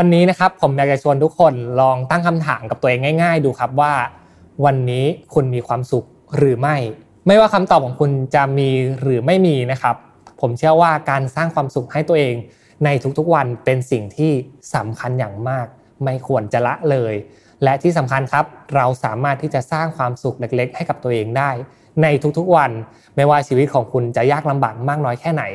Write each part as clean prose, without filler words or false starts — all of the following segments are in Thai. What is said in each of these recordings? วันนี้นะครับผมอยากจะชวนทุกคนลองตั้งคำถามกับตัวเองง่ายๆดูครับว่าวันนี้คุณมีความสุขหรือไม่ว่าคำตอบของคุณจะมีหรือไม่มีนะครับผมเชื่อว่าการสร้างความสุขให้ตัวเองในทุกๆวันเป็นสิ่งที่สำคัญอย่างมากไม่ควรจะละเลยและที่สำคัญครับเราสามารถที่จะสร้างความสุขเล็กๆให้กับตัวเองได้ในทุกๆวันไม่ว่าชีวิตของคุณจะยากลำบากมากน้อยแค่ไหน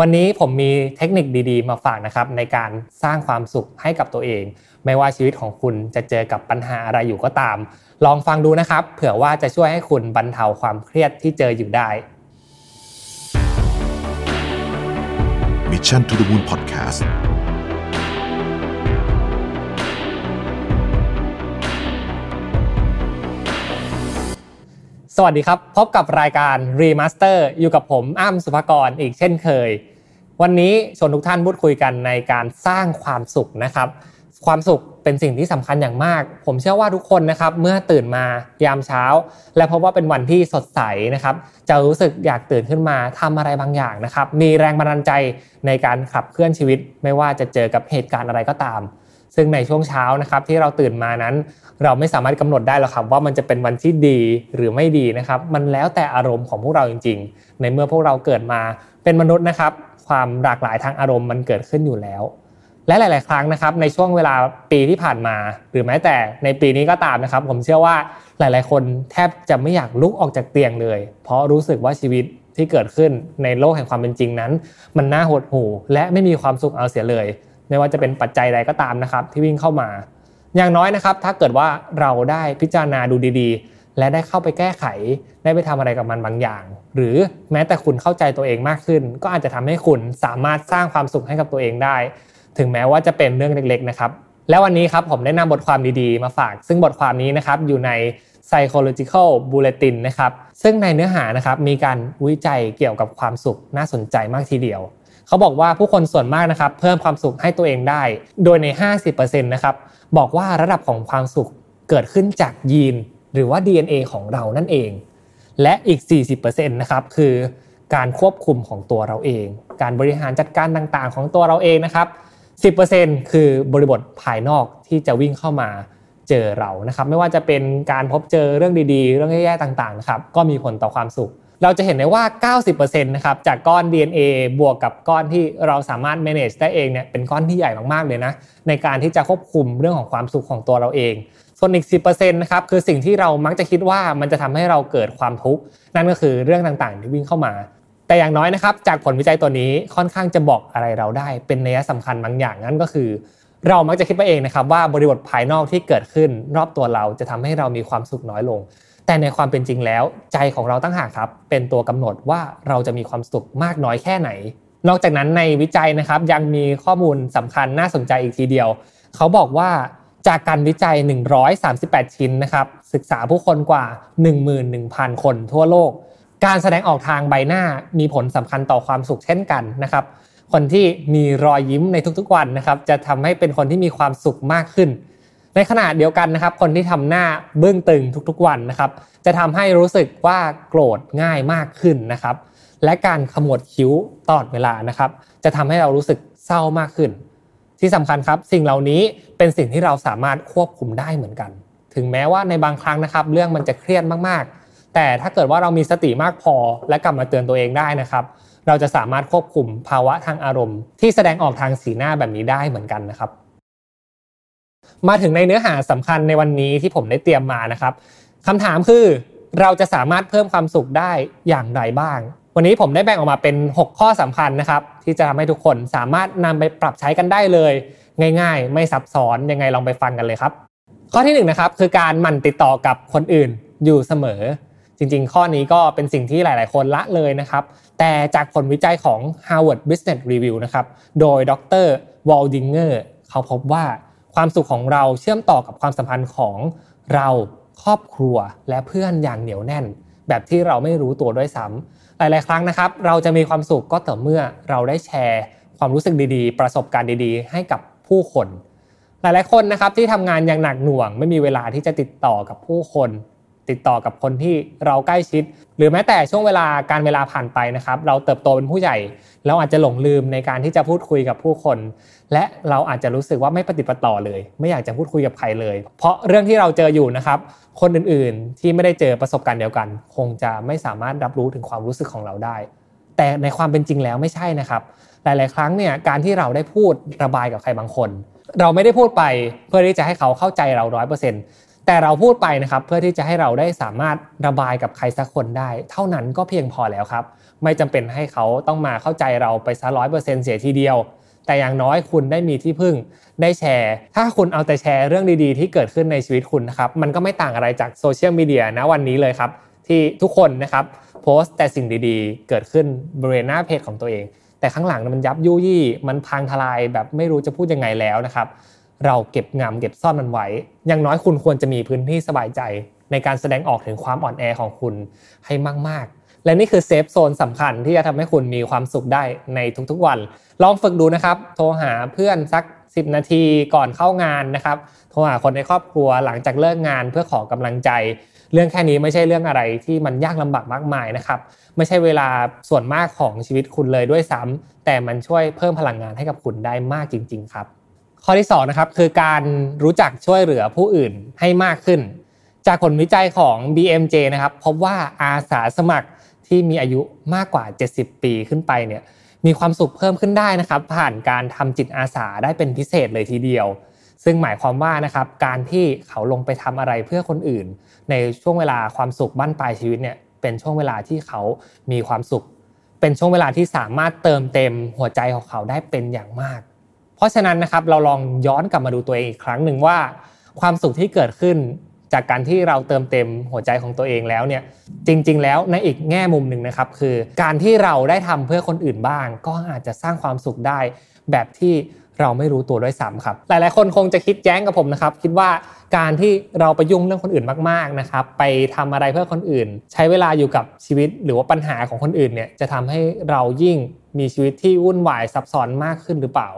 วันนี้ผมมีเทคนิคดีๆมาฝากนะครับในการสร้างความสุขให้กับตัวเองไม่ว่าชีวิตของคุณจะเจอกับปัญหาอะไรอยู่ก็ตามลองฟังดูนะครับเผื่อว่าจะช่วยให้คุณบรรเทาความเครียดที่เจออยู่ได้ Mission to the Moon Podcastสวัสดีครับพบกับรายการ Remaster อยู่กับผมอ้ำสุภกรอีกเช่นเคยวันนี้ชวนทุกท่านพูดคุยกันในการสร้างความสุขนะครับความสุขเป็นสิ่งที่สำคัญอย่างมากผมเชื่อว่าทุกคนนะครับเมื่อตื่นมายามเช้าและพบว่าเป็นวันที่สดใสนะครับจะรู้สึกอยากตื่นขึ้นมาทำอะไรบางอย่างนะครับมีแรงบันดาลใจในการขับเคลื่อนชีวิตไม่ว่าจะเจอกับเหตุการณ์อะไรก็ตามซึ่งในช่วงเช้านะครับที่เราตื่นมานั้นเราไม่สามารถกำหนดได้หรอกครับว่ามันจะเป็นวันที่ดีหรือไม่ดีนะครับมันแล้วแต่อารมณ์ของพวกเราจริงๆในเมื่อพวกเราเกิดมาเป็นมนุษย์นะครับความหลากหลายทางอารมณ์มันเกิดขึ้นอยู่แล้วและหลายๆครั้งนะครับในช่วงเวลาปีที่ผ่านมาหรือแม้แต่ในปีนี้ก็ตามนะครับผมเชื่อว่าหลายๆคนแทบจะไม่อยากลุกออกจากเตียงเลยเพราะรู้สึกว่าชีวิตที่เกิดขึ้นในโลกแห่งความเป็นจริงนั้นมันน่าหดหู่และไม่มีความสุขเอาเสียเลยไม่ว่าจะเป็นปัจจัยใดก็ตามนะครับที่วิ่งเข้ามาอย่างน้อยนะครับถ้าเกิดว่าเราได้พิจารณาดูดีๆและได้เข้าไปแก้ไขได้ไปทำอะไรกับมันบางอย่างหรือแม้แต่คุณเข้าใจตัวเองมากขึ้นก็อาจจะทำให้คุณสามารถสร้างความสุขให้กับตัวเองได้ถึงแม้ว่าจะเป็นเรื่องเล็กๆนะครับและวันนี้ครับผมได้นำบทความดีๆมาฝากซึ่งบทความนี้นะครับอยู่ใน Psychological Bulletin นะครับซึ่งในเนื้อหานะครับมีการวิจัยเกี่ยวกับความสุขน่าสนใจมากทีเดียวเขาบอกว่าผู้คนส่วนมากนะครับเพิ่มความสุขให้ตัวเองได้โดยใน 50% นะครับบอกว่าระดับของความสุขเกิดขึ้นจากยีนหรือว่า DNA ของเรานั่นเองและอีก 40% นะครับคือการควบคุมของตัวเราเองการบริหารจัดการต่างๆของตัวเราเองนะครับ 10% คือบริบทภายนอกที่จะวิ่งเข้ามาเจอเรานะครับไม่ว่าจะเป็นการพบเจอเรื่องดีๆเรื่องแย่ๆต่างๆนะครับก็มีผลต่อความสุขเราจะเห็นได้ว่า 90% นะครับจากก้อน DNA บวกกับก้อนที่เราสามารถ manage ได้เองเนี่ยเป็นก้อนที่ใหญ่มากๆเลยนะในการที่จะควบคุมเรื่องของความสุขของตัวเราเองส่วนอีก 10% นะครับคือสิ่งที่เรามักจะคิดว่ามันจะทำให้เราเกิดความทุกข์นั่นก็คือเรื่องต่างๆที่วิ่งเข้ามาแต่อย่างน้อยนะครับจากผลวิจัยตัวนี้ค่อนข้างจะบอกอะไรเราได้เป็นนัยสำคัญบางอย่างนั่นก็คือเรามักจะคิดไปเองนะครับว่าบริบทภายนอกที่เกิดขึ้นรอบตัวเราจะทำให้เรามีความสุขน้อยลงแต่ในความเป็นจริงแล้วใจของเราตั้งหากครับเป็นตัวกำหนดว่าเราจะมีความสุขมากน้อยแค่ไหนนอกจากนั้นในวิจัยนะครับยังมีข้อมูลสำคัญน่าสนใจอีกทีเดียวเขาบอกว่าจากการวิจัย138ชิ้นนะครับศึกษาผู้คนกว่า 11,000 คนทั่วโลกการแสดงออกทางใบหน้ามีผลสำคัญต่อความสุขเช่นกันนะครับคนที่มีรอยยิ้มในทุกๆวันนะครับจะทำให้เป็นคนที่มีความสุขมากขึ้นในขณะเดียวกันนะครับคนที่ทำหน้าบึ้งตึงทุกๆวันนะครับจะทำให้รู้สึกว่าโกรธง่ายมากขึ้นนะครับและการขมวดคิ้วตลอดเวลานะครับจะทำให้เรารู้สึกเศร้ามากขึ้นที่สำคัญครับสิ่งเหล่านี้เป็นสิ่งที่เราสามารถควบคุมได้เหมือนกันถึงแม้ว่าในบางครั้งนะครับเรื่องมันจะเครียดมากๆแต่ถ้าเกิดว่าเรามีสติมากพอและกลับมาเตือนตัวเองได้นะครับเราจะสามารถควบคุมภาวะทางอารมณ์ที่แสดงออกทางสีหน้าแบบนี้ได้เหมือนกันนะครับมาถึงในเนื้อหาสำคัญในวันนี้ที่ผมได้เตรียมมานะครับคำถามคือเราจะสามารถเพิ่มความสุขได้อย่างไรบ้างวันนี้ผมได้แบ่งออกมาเป็น6ข้อสำคัญนะครับที่จะทำให้ทุกคนสามารถนำไปปรับใช้กันได้เลยง่ายๆไม่ซับซ้อนยังไงลองไปฟังกันเลยครับข้อที่1นะครับคือการหมั่นติดต่อกับคนอื่นอยู่เสมอจริงๆข้อนี้ก็เป็นสิ่งที่หลายๆคนละเลยนะครับแต่จากผลวิจัยของ Harvard Business Review นะครับโดยดร. วอลดิงเกอร์เขาพบว่าความสุขของเราเชื่อมต่อกับความสัมพันธ์ของเราครอบครัวและเพื่อนอย่างเหนียวแน่นแบบที่เราไม่รู้ตัวด้วยซ้ำหลายๆครั้งนะครับเราจะมีความสุขก็ต่อเมื่อเราได้แชร์ความรู้สึกดีๆประสบการณ์ดีๆให้กับผู้คนหลายๆคนนะครับที่ทำงานอย่างหนักหน่วงไม่มีเวลาที่จะติดต่อกับผู้คน ติดต่อกับคนที่เราใกล้ชิดหรือแม้แต่ช่วงเวลาการเวลาผ่านไปนะครับเราเติบโตเป็นผู้ใหญ่เราอาจจะหลงลืมในการที่จะพูดคุยกับผู้คนและเราอาจจะรู้สึกว่าไม่ปฏิบัติต่อเลยไม่อยากจะพูดคุยกับใครเลยเพราะเรื่องที่เราเจออยู่นะครับคนอื่นๆที่ไม่ได้เจอประสบการณ์เดียวกันคงจะไม่สามารถรับรู้ถึงความรู้สึกของเราได้แต่ในความเป็นจริงแล้วไม่ใช่นะครับหลายๆครั้งเนี่ยการที่เราได้พูดระบายกับใครบางคนเราไม่ได้พูดไปเพื่อที่จะให้เขาเข้าใจเรา 100%แต่เราพูดไปนะครับเพื่อที่จะให้เราได้สามารถระบายกับใครสักคนได้เท่านั้นก็เพียงพอแล้วครับไม่จำเป็นให้เขาต้องมาเข้าใจเราไปซะ 100% เสียทีเดียวแต่อย่างน้อยคุณได้มีที่พึ่งได้แชร์ถ้าคุณเอาแต่แชร์เรื่องดีๆที่เกิดขึ้นในชีวิตคุณนะครับมันก็ไม่ต่างอะไรจากโซเชียลมีเดียณวันนี้เลยครับที่ทุกคนนะครับโพสต์แต่สิ่งดีๆเกิดขึ้นบริเวณหน้าเพจของตัวเองแต่ข้างหลังมันยับยุ่ยี่มันพังทลายแบบไม่รู้จะพูดยังไงแล้วนะครับเราเก็บงำเก็บซ่อนมันไว้อย่างน้อยคุณควรจะมีพื้นที่สบายใจในการแสดงออกถึงความอ่อนแอของคุณให้มากๆและนี่คือเซฟโซนสำคัญที่จะทำให้คุณมีความสุขได้ในทุกๆวันลองฝึกดูนะครับโทรหาเพื่อนสัก10นาทีก่อนเข้างานนะครับโทรหาคนในครอบครัวหลังจากเลิกงานเพื่อขอกำลังใจเรื่องแค่นี้ไม่ใช่เรื่องอะไรที่มันยากลำบากมากมายนะครับไม่ใช่เวลาส่วนมากของชีวิตคุณเลยด้วยซ้ำแต่มันช่วยเพิ่มพลังงานให้กับคุณได้มากจริงๆครับข้อที่2นะครับคือการรู้จักช่วยเหลือผู้อื่นให้มากขึ้นจากผลวิจัยของ BMJ นะครับพบว่าอาสาสมัครที่มีอายุมากกว่า70ปีขึ้นไปเนี่ยมีความสุขเพิ่มขึ้นได้นะครับผ่านการทำจิตอาสาได้เป็นพิเศษเลยทีเดียวซึ่งหมายความว่านะครับการที่เขาลงไปทำอะไรเพื่อคนอื่นในช่วงเวลาความสุขบั้นปลายชีวิตเนี่ยเป็นช่วงเวลาที่เขามีความสุขเป็นช่วงเวลาที่สามารถเติมเต็มหัวใจของเขาได้เป็นอย่างมากเพราะฉะนั้นนะครับเราลองย้อนกลับมาดูตัวเองอีกครั้งหนึ่งว่าความสุขที่เกิดขึ้นจากการที่เราเติมเต็มหัวใจของตัวเองแล้วเนี่ยจริงๆแล้วในอีกแง่มุมหนึ่งนะครับคือการที่เราได้ทำเพื่อคนอื่นบ้างก็อาจจะสร้างความสุขได้แบบที่เราไม่รู้ตัวด้วยซ้ำครับหลายๆคนคงจะคิดแย้งกับผมนะครับคิดว่าการที่เราไปยุ่งเรื่องคนอื่นมากๆนะครับไปทำอะไรเพื่อคนอื่นใช้เวลาอยู่กับชีวิตหรือว่าปัญหาของคนอื่นเนี่ยจะทำให้เรายิ่งมีชีวิตที่วุ่นวายซับซ้อนมากขึ้นหรือเปล่า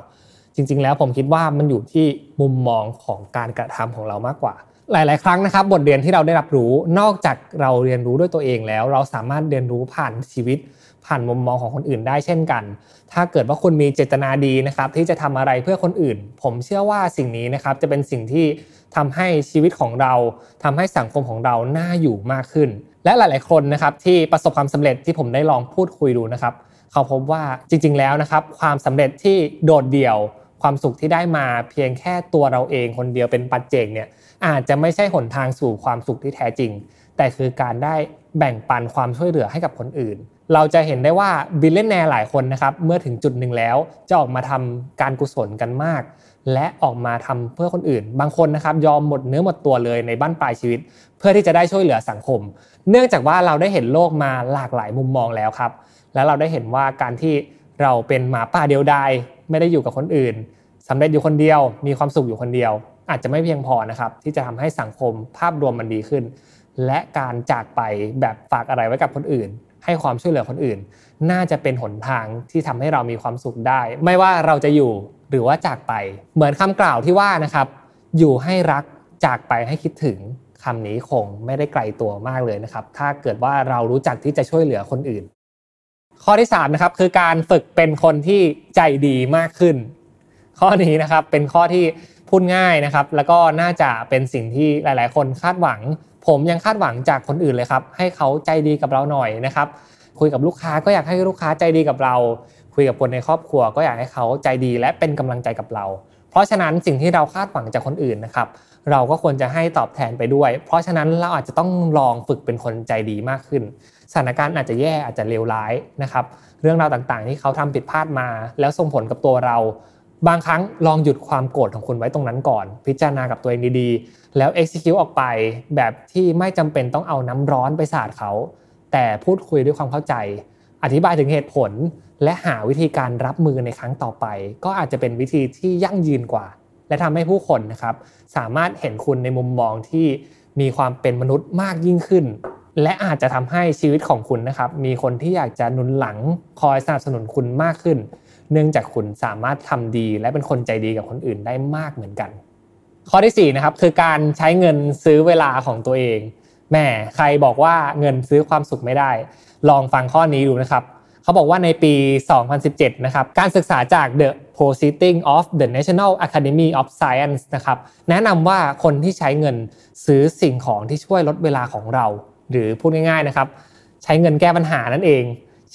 จริงๆแล้วผมคิดว่ามันอยู่ที่มุมมองของการกระทำของเรามากกว่าหลายๆครั้งนะครับบทเรียนที่เราได้รับรู้นอกจากเราเรียนรู้ด้วยตัวเองแล้วเราสามารถเรียนรู้ผ่านชีวิตผ่านมุมมองของคนอื่นได้เช่นกันถ้าเกิดว่าคุณมีเจตนาดีนะครับที่จะทำอะไรเพื่อคนอื่นผมเชื่อว่าสิ่งนี้นะครับจะเป็นสิ่งที่ทำให้ชีวิตของเราทำให้สังคมของเราน่าอยู่มากขึ้นและหลายๆคนนะครับที่ประสบความสำเร็จที่ผมได้ลองพูดคุยดูนะครับเขาพบว่าจริงๆแล้วนะครับความสำเร็จที่โดดเดี่ยวความสุขที่ได้มาเพียงแค่ตัวเราเองคนเดียวเป็นปัจเจกเนี่ยอาจจะไม่ใช่หนทางสู่ความสุขที่แท้จริงแต่คือการได้แบ่งปันความช่วยเหลือให้กับคนอื่นเราจะเห็นได้ว่าบิลเลนเนียร์หลายคนนะครับเมื่อถึงจุดหนึ่งแล้วจะออกมาทำการกุศลกันมากและออกมาทำเพื่อคนอื่นบางคนนะครับยอมหมดเนื้อหมดตัวเลยในบั้นปลายชีวิตเพื่อที่จะได้ช่วยเหลือสังคมเนื่องจากว่าเราได้เห็นโลกมาหลากหลายมุมมองแล้วครับและเราได้เห็นว่าการที่เราเป็นหมาป่าเดียวดายไม่ได้อยู่กับคนอื่นสำเร็จอยู่คนเดียวมีความสุขอยู่คนเดียวอาจจะไม่เพียงพอนะครับที่จะทำให้สังคมภาพรวมมันดีขึ้นและการจากไปแบบฝากอะไรไว้กับคนอื่นให้ความช่วยเหลือคนอื่นน่าจะเป็นหนทางที่ทำให้เรามีความสุขได้ไม่ว่าเราจะอยู่หรือว่าจากไปเหมือนคำกล่าวที่ว่านะครับอยู่ให้รักจากไปให้คิดถึงคำนี้คงไม่ได้ไกลตัวมากเลยนะครับถ้าเกิดว่าเรารู้จักที่จะช่วยเหลือคนอื่นข้อที่3นะครับคือการฝึกเป็นคนที่ใจดีมากขึ้นข้อนี้นะครับเป็นข้อที่พูดง่ายนะครับแล้วก็น่าจะเป็นสิ่งที่หลายๆคนคาดหวังผมยังคาดหวังจากคนอื่นเลยครับให้เขาใจดีกับเราหน่อยนะครับคุยกับลูกค้าก็อยากให้ลูกค้าใจดีกับเราคุยกับคนในครอบครัวก็อยากให้เขาใจดีและเป็นกำลังใจกับเราเพราะฉะนั้นสิ่งที่เราคาดหวังจากคนอื่นนะครับเราก็ควรจะให้ตอบแทนไปด้วยเพราะฉะนั้นเราอาจจะต้องลองฝึกเป็นคนใจดีมากขึ้นสถานการณ์อาจจะแย่อาจจะเลวร้ายนะครับเรื่องราวต่างๆที่เขาทำผิดพลาดมาแล้วส่งผลกับตัวเราบางครั้งลองหยุดความโกรธของคุณไว้ตรงนั้นก่อนพิจารณากับตัวเองดีๆแล้ว execute ออกไปแบบที่ไม่จำเป็นต้องเอาน้ำร้อนไปสาดเขาแต่พูดคุยด้วยความเข้าใจอธิบายถึงเหตุผลและหาวิธีการรับมือในครั้งต่อไปก็อาจจะเป็นวิธีที่ยั่งยืนกว่าและทำให้ผู้คนนะครับสามารถเห็นคุณในมุมมองที่มีความเป็นมนุษย์มากยิ่งขึ้นและอาจจะทำให้ชีวิตของคุณนะครับมีคนที่อยากจะหนุนหลังคอยสนับสนุนคุณมากขึ้นเนื่องจากคุณสามารถทำดีและเป็นคนใจดีกับคนอื่นได้มากเหมือนกันข้อที่4นะครับคือการใช้เงินซื้อเวลาของตัวเอง แหมใครบอกว่าเงินซื้อความสุขไม่ได้ลองฟังข้อนี้ดูนะครับเขาบอกว่าในปี2017นะครับการศึกษาจาก The Proceedings of the National Academy of Science นะครับแนะนำว่าคนที่ใช้เงินซื้อสิ่งของที่ช่วยลดเวลาของเราหรือพูดง่ายๆนะครับใช้เงินแก้ปัญหานั่นเอง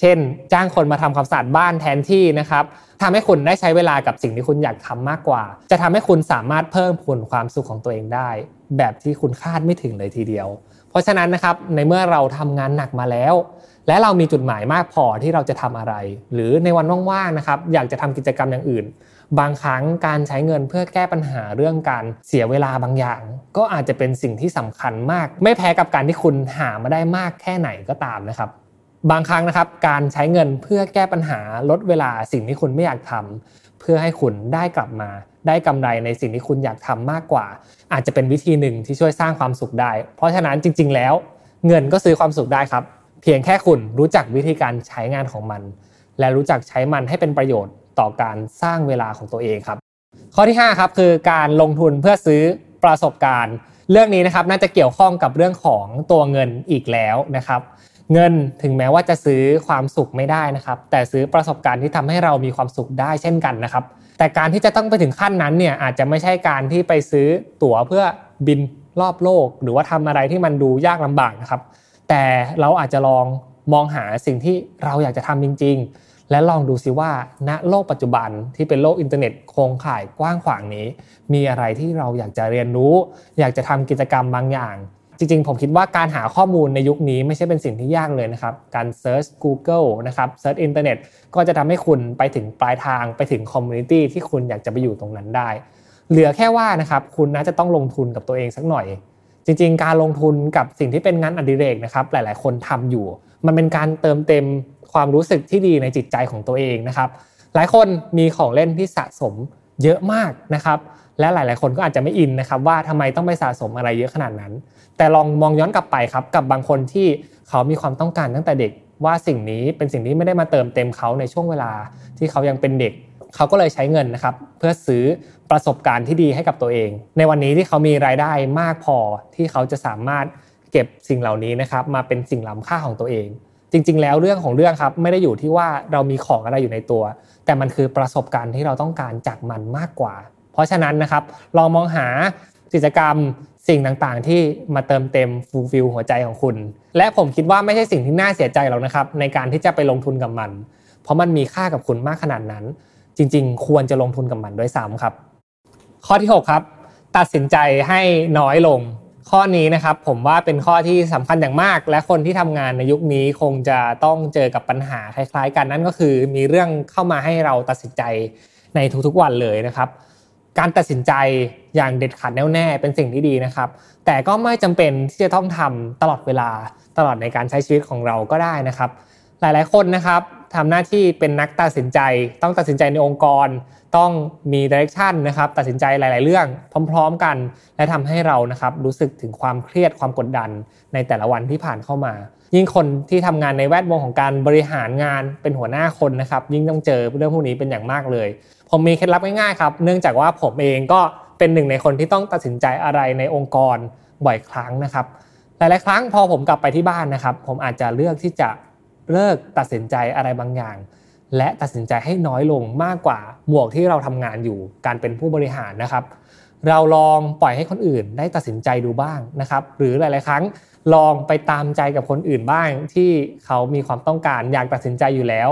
เช่นจ้างคนมาทำความสะอาดบ้านแทนที่นะครับทำให้คุณได้ใช้เวลากับสิ่งที่คุณอยากทำมากกว่าจะทำให้คุณสามารถเพิ่มพูนความสุขของตัวเองได้แบบที่คุณคาดไม่ถึงเลยทีเดียวเพราะฉะนั้นนะครับในเมื่อเราทำงานหนักมาแล้วและเรามีจุดหมายมากพอที่เราจะทำอะไรหรือในวันว่างๆนะครับอยากจะทำกิจกรรมอย่างอื่นบางครั้งการใช้เงินเพื่อแก้ปัญหาเรื่องการเสียเวลาบางอย่างก็อาจจะเป็นสิ่งที่สำคัญมากไม่แพ้กับการที่คุณหามาได้มากแค่ไหนก็ตามนะครับบางครั้งนะครับการใช้เงินเพื่อแก้ปัญหาลดเวลาสิ่งที่คุณไม่อยากทำเพื่อให้คุณได้กลับมาได้กำไรในสิ่งที่คุณอยากทำมากกว่าอาจจะเป็นวิธีหนึ่งที่ช่วยสร้างความสุขได้เพราะฉะนั้นจริงๆแล้วเงินก็ซื้อความสุขได้ครับเพียงแค่คุณรู้จักวิธีการใช้งานของมันและรู้จักใช้มันให้เป็นประโยชน์ต่อการสร้างเวลาของตัวเองครับข้อที่5ครับคือการลงทุนเพื่อซื้อประสบการณ์เรื่องนี้นะครับน่าจะเกี่ยวข้องกับเรื่องของตัวเงินอีกแล้วนะครับเงินถึงแม้ว่าจะซื้อความสุขไม่ได้นะครับแต่ซื้อประสบการณ์ที่ทำให้เรามีความสุขได้เช่นกันนะครับแต่การที่จะต้องไปถึงขั้นนั้นเนี่ยอาจจะไม่ใช่การที่ไปซื้อตั๋วเพื่อบินรอบโลกหรือว่าทำอะไรที่มันดูยากลำบากนะครับแต่เราอาจจะลองมองหาสิ่งที่เราอยากจะทำจริงๆและลองดูซิว่าณโลกปัจจุบันที่เป็นโลกอินเทอร์เน็ตโครงข่ายกว้างขวางนี้มีอะไรที่เราอยากจะเรียนรู้อยากจะทำกิจกรรมบางอย่างจริงๆผมคิดว่าการหาข้อมูลในยุคนี้ไม่ใช่เป็นสิ่งที่ยากเลยนะครับการเซิร์ช Google นะครับเซิร์ชอินเทอร์เน็ตก็จะทำให้คุณไปถึงปลายทางไปถึงคอมมูนิตี้ที่คุณอยากจะไปอยู่ตรงนั้นได้เหลือแค่ว่านะครับคุณน่าจะต้องลงทุนกับตัวเองสักหน่อยจริงๆการลงทุนกับสิ่งที่เป็นงานอดิเรกนะครับหลายๆคนทำอยู่มันเป็นการเติมเต็มความรู้สึกที่ดีในจิตใจของตัวเองนะครับหลายคนมีของเล่นที่สะสมเยอะมากนะครับและหลายๆคนก็อาจจะไม่อินนะครับว่าทำไมต้องไปสะสมอะไรเยอะขนาดนั้นแต่ลองมองย้อนกลับไปครับกับบางคนที่เขามีความต้องการตั้งแต่เด็กว่าสิ่งนี้เป็นสิ่งที่ไม่ได้มาเติมเต็มเขาในช่วงเวลาที่เขายังเป็นเด็กเขาก็เลยใช้เงินนะครับเพื่อซื้อประสบการณ์ที่ดีให้กับตัวเองในวันนี้ที่เขามีรายได้มากพอที่เขาจะสามารถเก็บสิ่งเหล่านี้นะครับมาเป็นสิ่งล้ำค่าของตัวเองจริงๆแล้วเรื่องของเรื่องครับไม่ได้อยู่ที่ว่าเรามีของอะไรอยู่ในตัวแต่มันคือประสบการณ์ที่เราต้องการจากมันมากกว่าเพราะฉะนั้นนะครับลองมองหากิจกรรมสิ่งต่างๆที่มาเติมเต็มฟูลฟิลหัวใจของคุณและผมคิดว่าไม่ใช่สิ่งที่น่าเสียใจหรอกนะครับในการที่จะไปลงทุนกับมันเพราะมันมีค่ากับคุณมากขนาดนั้นจริงๆควรจะลงทุนกับมันด้วยซ้ำครับข้อที่6ครับตัดสินใจให้น้อยลงข้อนี้นะครับผมว่าเป็นข้อที่สำคัญอย่างมากและคนที่ทำงานในยุคนี้คงจะต้องเจอกับปัญหาคล้ายๆกันนั่นก็คือมีเรื่องเข้ามาให้เราตัดสินใจในทุกๆวันเลยนะครับการตัดสินใจอย่างเด็ดขาดแน่วแน่เป็นสิ่งที่ดีนะครับแต่ก็ไม่จำเป็นที่จะต้องทำตลอดเวลาตลอดในการใช้ชีวิตของเราก็ได้นะครับหลายๆคนนะครับทำหน้าที่เป็นนักตัดสินใจต้องตัดสินใจในองค์กรต้องมี direction นะครับตัดสินใจหลายๆเรื่องพร้อมๆกันและทำให้เรานะครับรู้สึกถึงความเครียดความกดดันในแต่ละวันที่ผ่านเข้ามายิ่งคนที่ทำงานในแวดวงของการบริหารงานเป็นหัวหน้าคนนะครับยิ่งต้องเจอเรื่องพวกนี้เป็นอย่างมากเลยผมมีเคล็ดลับง่ายๆครับเนื่องจากว่าผมเองก็เป็นหนึ่งในคนที่ต้องตัดสินใจอะไรในองค์กรบ่อยครั้งนะครับหลายๆครั้งพอผมกลับไปที่บ้านนะครับผมอาจจะเลือกที่จะเลิกตัดสินใจอะไรบางอย่างและตัดสินใจให้น้อยลงมากกว่าหมวกที่เราทำงานอยู่การเป็นผู้บริหารนะครับเราลองปล่อยให้คนอื่นได้ตัดสินใจดูบ้างนะครับหรือหลายๆครั้งลองไปตามใจกับคนอื่นบ้างที่เขามีความต้องการอยากตัดสินใจอยู่แล้ว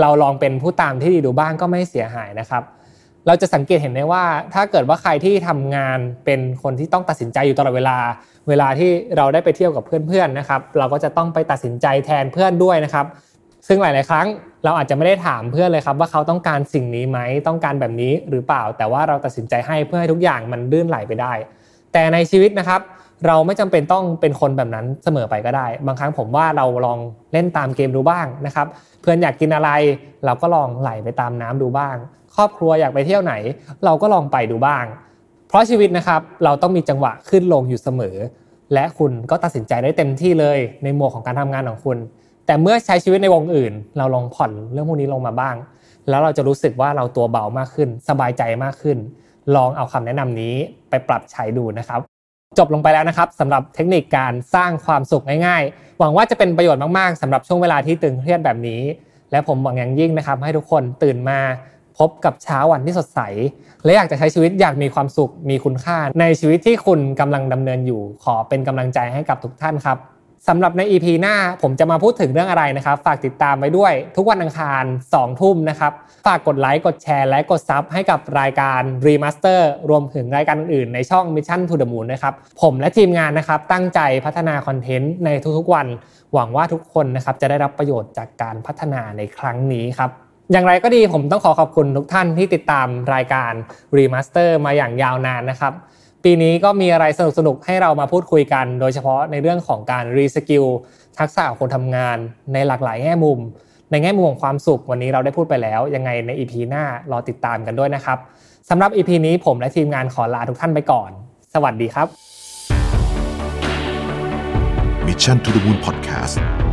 เราลองเป็นผู้ตามที่ดีดูบ้างก็ไม่เสียหายนะครับเราจะสังเกตเห็นได้ว่าถ้าเกิดว่าใครที่ทำงานเป็นคนที่ต้องตัดสินใจอยู่ตลอดเวลาที่เราได้ไปเที่ยวกับเพื่อนๆนะครับเราก็จะต้องไปตัดสินใจแทนเพื่อนด้วยนะครับซึ่งหลายๆครั้งเราอาจจะไม่ได้ถามเพื่อนเลยครับว่าเขาต้องการสิ่งนี้ไหมต้องการแบบนี้หรือเปล่าแต่ว่าเราตัดสินใจให้เพื่อให้ทุกอย่างมันลื่นไหลไปได้แต่ในชีวิตนะครับเราไม่จำเป็นต้องเป็นคนแบบนั้นเสมอไปก็ได้บางครั้งผมว่าเราลองเล่นตามเกมดูบ้างนะครับเพื่อนอยากกินอะไรเราก็ลองไหลไปตามน้ำดูบ้างครอบครัวอยากไปเที่ยวไหนเราก็ลองไปดูบ้างเพราะชีวิตนะครับเราต้องมีจังหวะขึ้นลงอยู่เสมอและคุณก็ตัดสินใจได้เต็มที่เลยในหมวกของการทำงานของคุณแต่เมื่อใช้ชีวิตในวงอื่นเราลองผ่อนเรื่องพวกนี้ลงมาบ้างแล้วเราจะรู้สึกว่าเราตัวเบามากขึ้นสบายใจมากขึ้นลองเอาคำแนะนำนี้ไปปรับใช้ดูนะครับ จบลงไปแล้วนะครับสำหรับเทคนิคการสร้างความสุขง่ายๆหวังว่าจะเป็นประโยชน์มากๆสำหรับช่วงเวลาที่ตึงเครียดแบบนี้และผมหวังอย่างยิ่งนะครับให้ทุกคนตื่นมาพบกับเช้าวันที่สดใสและอยากจะใช้ชีวิตอยากมีความสุขมีคุณค่าในชีวิตที่คุณกำลังดำเนินอยู่ขอเป็นกำลังใจให้กับทุกท่านครับสำหรับใน EP หน้าผมจะมาพูดถึงเรื่องอะไรนะครับฝากติดตามไปด้วยทุกวันอังคาร 2 ทุ่มนะครับฝากกดไลค์กดแชร์และกดซับให้กับรายการ Remaster รวมถึงรายการอื่นในช่อง Mission to the Moon นะครับผมและทีมงานนะครับตั้งใจพัฒนาคอนเทนต์ในทุกๆวันหวังว่าทุกคนนะครับจะได้รับประโยชน์จากการพัฒนาในครั้งนี้ครับอย่างไรก็ดีผมต้องขอบคุณทุกท่านที่ติดตามรายการ Remaster มาอย่างยาวนานนะครับปีนี้ก็มีอะไรสนุกๆให้เรามาพูดคุยกันโดยเฉพาะในเรื่องของการรีสกิลทักษะของคนทำงานในหลากหลายแง่มุมในแง่มุมของความสุขวันนี้เราได้พูดไปแล้วยังไงใน EP หน้ารอติดตามกันด้วยนะครับสำหรับ EP นี้ผมและทีมงานขอลาทุกท่านไปก่อนสวัสดีครับ Mission to the Moon Podcast